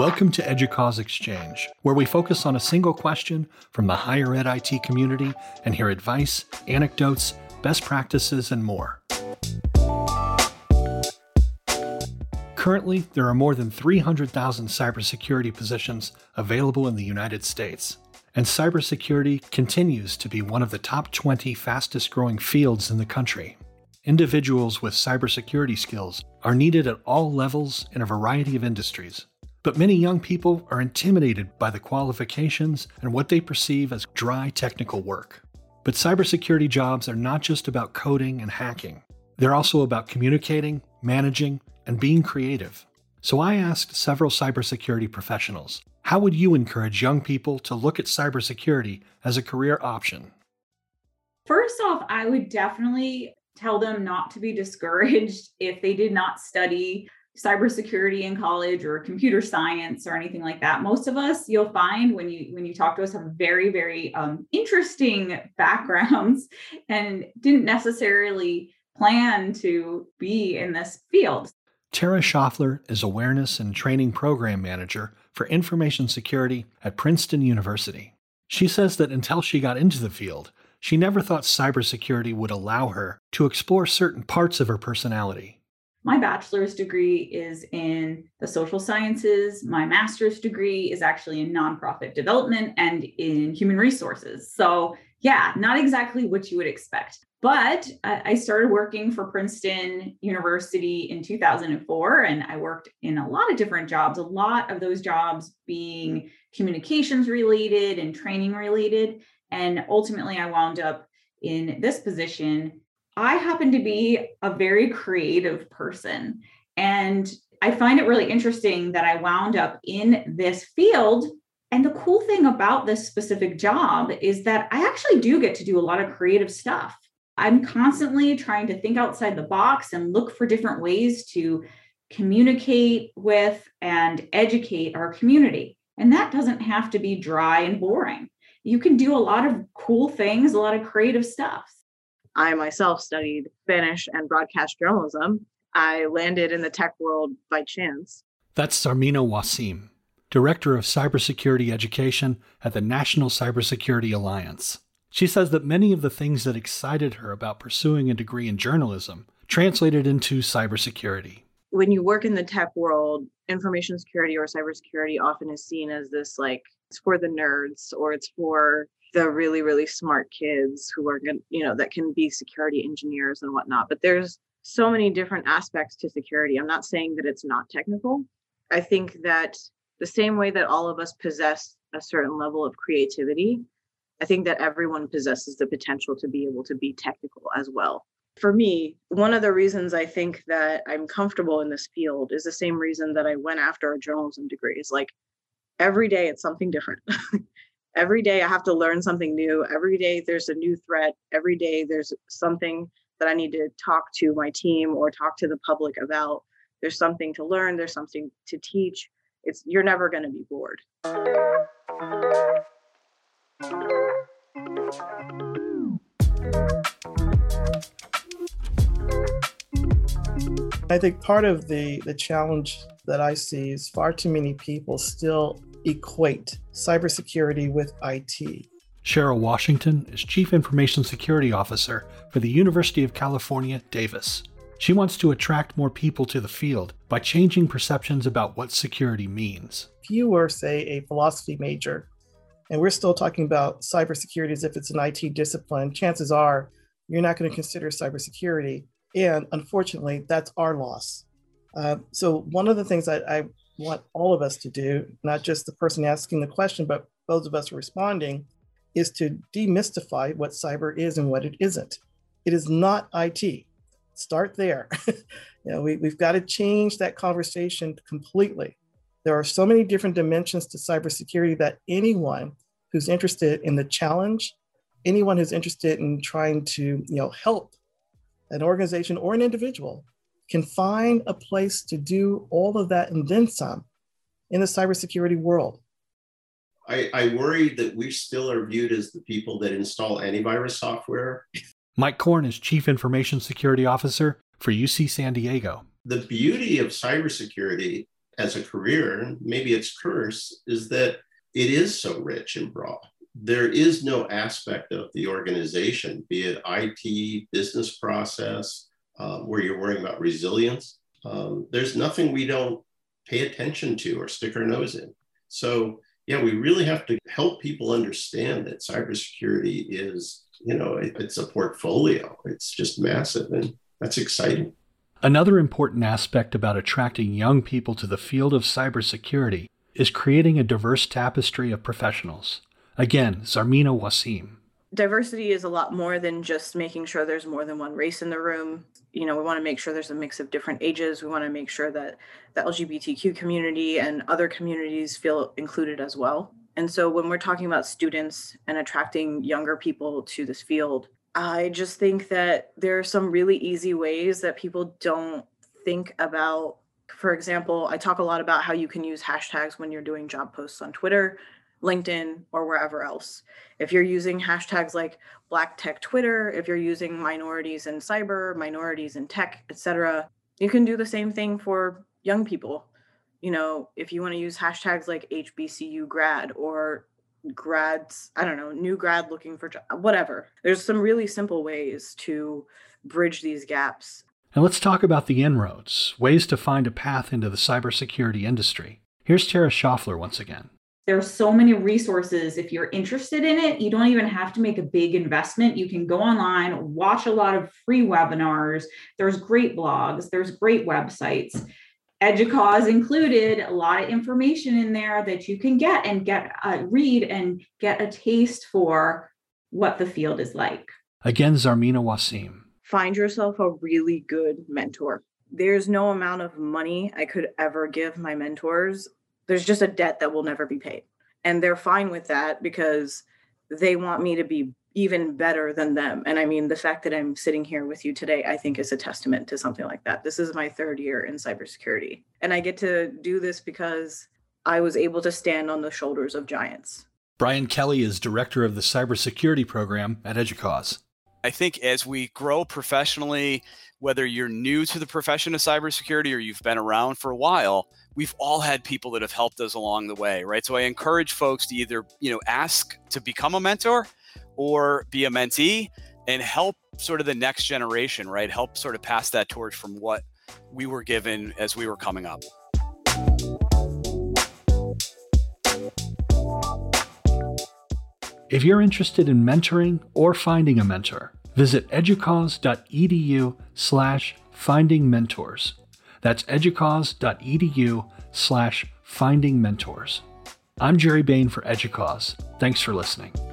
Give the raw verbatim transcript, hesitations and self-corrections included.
Welcome to EDUCAUSE Exchange, where we focus on a single question from the higher ed I T community and hear advice, anecdotes, best practices, and more. Currently, there are more than three hundred thousand cybersecurity positions available in the United States, and cybersecurity continues to be one of the top twenty fastest-growing fields in the country. Individuals with cybersecurity skills are needed at all levels in a variety of industries, but many young people are intimidated by the qualifications and what they perceive as dry technical work. But cybersecurity jobs are not just about coding and hacking. They're also about communicating, managing, and being creative. So I asked several cybersecurity professionals, how would you encourage young people to look at cybersecurity as a career option? First off, I would definitely tell them not to be discouraged if they did not study cybersecurity in college or computer science or anything like that. Most of us, you'll find when you when you talk to us, have very, very um, interesting backgrounds and didn't necessarily plan to be in this field. Tara Schoffler is Awareness and Training Program Manager for Information Security at Princeton University. She says that until she got into the field, she never thought cybersecurity would allow her to explore certain parts of her personality. My bachelor's degree is in the social sciences. My master's degree is actually in nonprofit development and in human resources. So yeah, not exactly what you would expect. But I started working for Princeton University in two thousand four, and I worked in a lot of different jobs, a lot of those jobs being communications related and training related. And ultimately, I wound up in this position. I happen to be a very creative person, and I find it really interesting that I wound up in this field. And the cool thing about this specific job is that I actually do get to do a lot of creative stuff. I'm constantly trying to think outside the box and look for different ways to communicate with and educate our community. And that doesn't have to be dry and boring. You can do a lot of cool things, a lot of creative stuff. I myself studied Spanish and broadcast journalism. I landed in the tech world by chance. That's Zarmina Wasim, Director of Cybersecurity Education at the National Cybersecurity Alliance. She says that many of the things that excited her about pursuing a degree in journalism translated into cybersecurity. When you work in the tech world, information security or cybersecurity often is seen as this, like, it's for the nerds, or it's for the really, really smart kids who are going, you know, that can be security engineers and whatnot. But there's so many different aspects to security. I'm not saying that it's not technical. I think that the same way that all of us possess a certain level of creativity, I think that everyone possesses the potential to be able to be technical as well. For me, one of the reasons I think that I'm comfortable in this field is the same reason that I went after a journalism degree. It's like every day it's something different. Every day I have to learn something new. Every day there's a new threat. Every day there's something that I need to talk to my team or talk to the public about. There's something to learn. There's something to teach. It's you're never going to be bored. I think part of the, the challenge that I see is far too many people still equate cybersecurity with I T. Cheryl Washington is Chief Information Security Officer for the University of California, Davis. She wants to attract more people to the field by changing perceptions about what security means. If you were, say, a philosophy major, and we're still talking about cybersecurity as if it's an I T discipline, chances are you're not going to consider cybersecurity. And unfortunately, that's our loss. Uh, so one of the things I, I want all of us to do, not just the person asking the question, but those of us responding, is to demystify what cyber is and what it isn't. It is not I T. Start there. you know, we, we've got to change that conversation completely. There are so many different dimensions to cybersecurity that anyone who's interested in the challenge, anyone who's interested in trying to, you know, help an organization or an individual, can find a place to do all of that and then some in the cybersecurity world. I, I worry that we still are viewed as the people that install antivirus software. Mike Korn is Chief Information Security Officer for U C San Diego. The beauty of cybersecurity as a career, maybe its curse is that it is so rich and broad. There is no aspect of the organization, be it I T, business process, uh, where you're worrying about resilience. Um, there's nothing we don't pay attention to or stick our nose in. So yeah, we really have to help people understand that cybersecurity is, you know, it, it's a portfolio. It's just massive, and that's exciting. Another important aspect about attracting young people to the field of cybersecurity is creating a diverse tapestry of professionals. Again, Zarmina Wasim. Diversity is a lot more than just making sure there's more than one race in the room. You know, we want to make sure there's a mix of different ages. We want to make sure that the L G B T Q community and other communities feel included as well. And so when we're talking about students and attracting younger people to this field, I just think that there are some really easy ways that people don't think about. For example, I talk a lot about how you can use hashtags when you're doing job posts on Twitter, LinkedIn, or wherever else. If you're using hashtags like Black Tech Twitter, if you're using minorities in cyber, minorities in tech, et cetera, you can do the same thing for young people. You know, if you want to use hashtags like H B C U grad or grads, I don't know, new grad looking for job, whatever. There's some really simple ways to bridge these gaps. And let's talk about the inroads, ways to find a path into the cybersecurity industry. Here's Tara Schoffler once again. There are so many resources. If you're interested in it, you don't even have to make a big investment. You can go online, watch a lot of free webinars. There's great blogs. There's great websites. EDUCAUSE included, a lot of information in there that you can get and get uh, read and get a taste for what the field is like. Again, Zarmina Wasim. Find yourself a really good mentor. There's no amount of money I could ever give my mentors. There's just a debt that will never be paid. And they're fine with that because they want me to be even better than them. And I mean, the fact that I'm sitting here with you today, I think is a testament to something like that. This is my third year in cybersecurity. And I get to do this because I was able to stand on the shoulders of giants. Brian Kelly is director of the cybersecurity program at EDUCAUSE. I think as we grow professionally, whether you're new to the profession of cybersecurity or you've been around for a while, we've all had people that have helped us along the way, right? So I encourage folks to either, you know, ask to become a mentor or be a mentee and help sort of the next generation, right? Help sort of pass that torch from what we were given as we were coming up. If you're interested in mentoring or finding a mentor, visit educause.edu slash finding mentors. That's educause.edu slash finding mentors. I'm Jerry Bain for EDUCAUSE. Thanks for listening.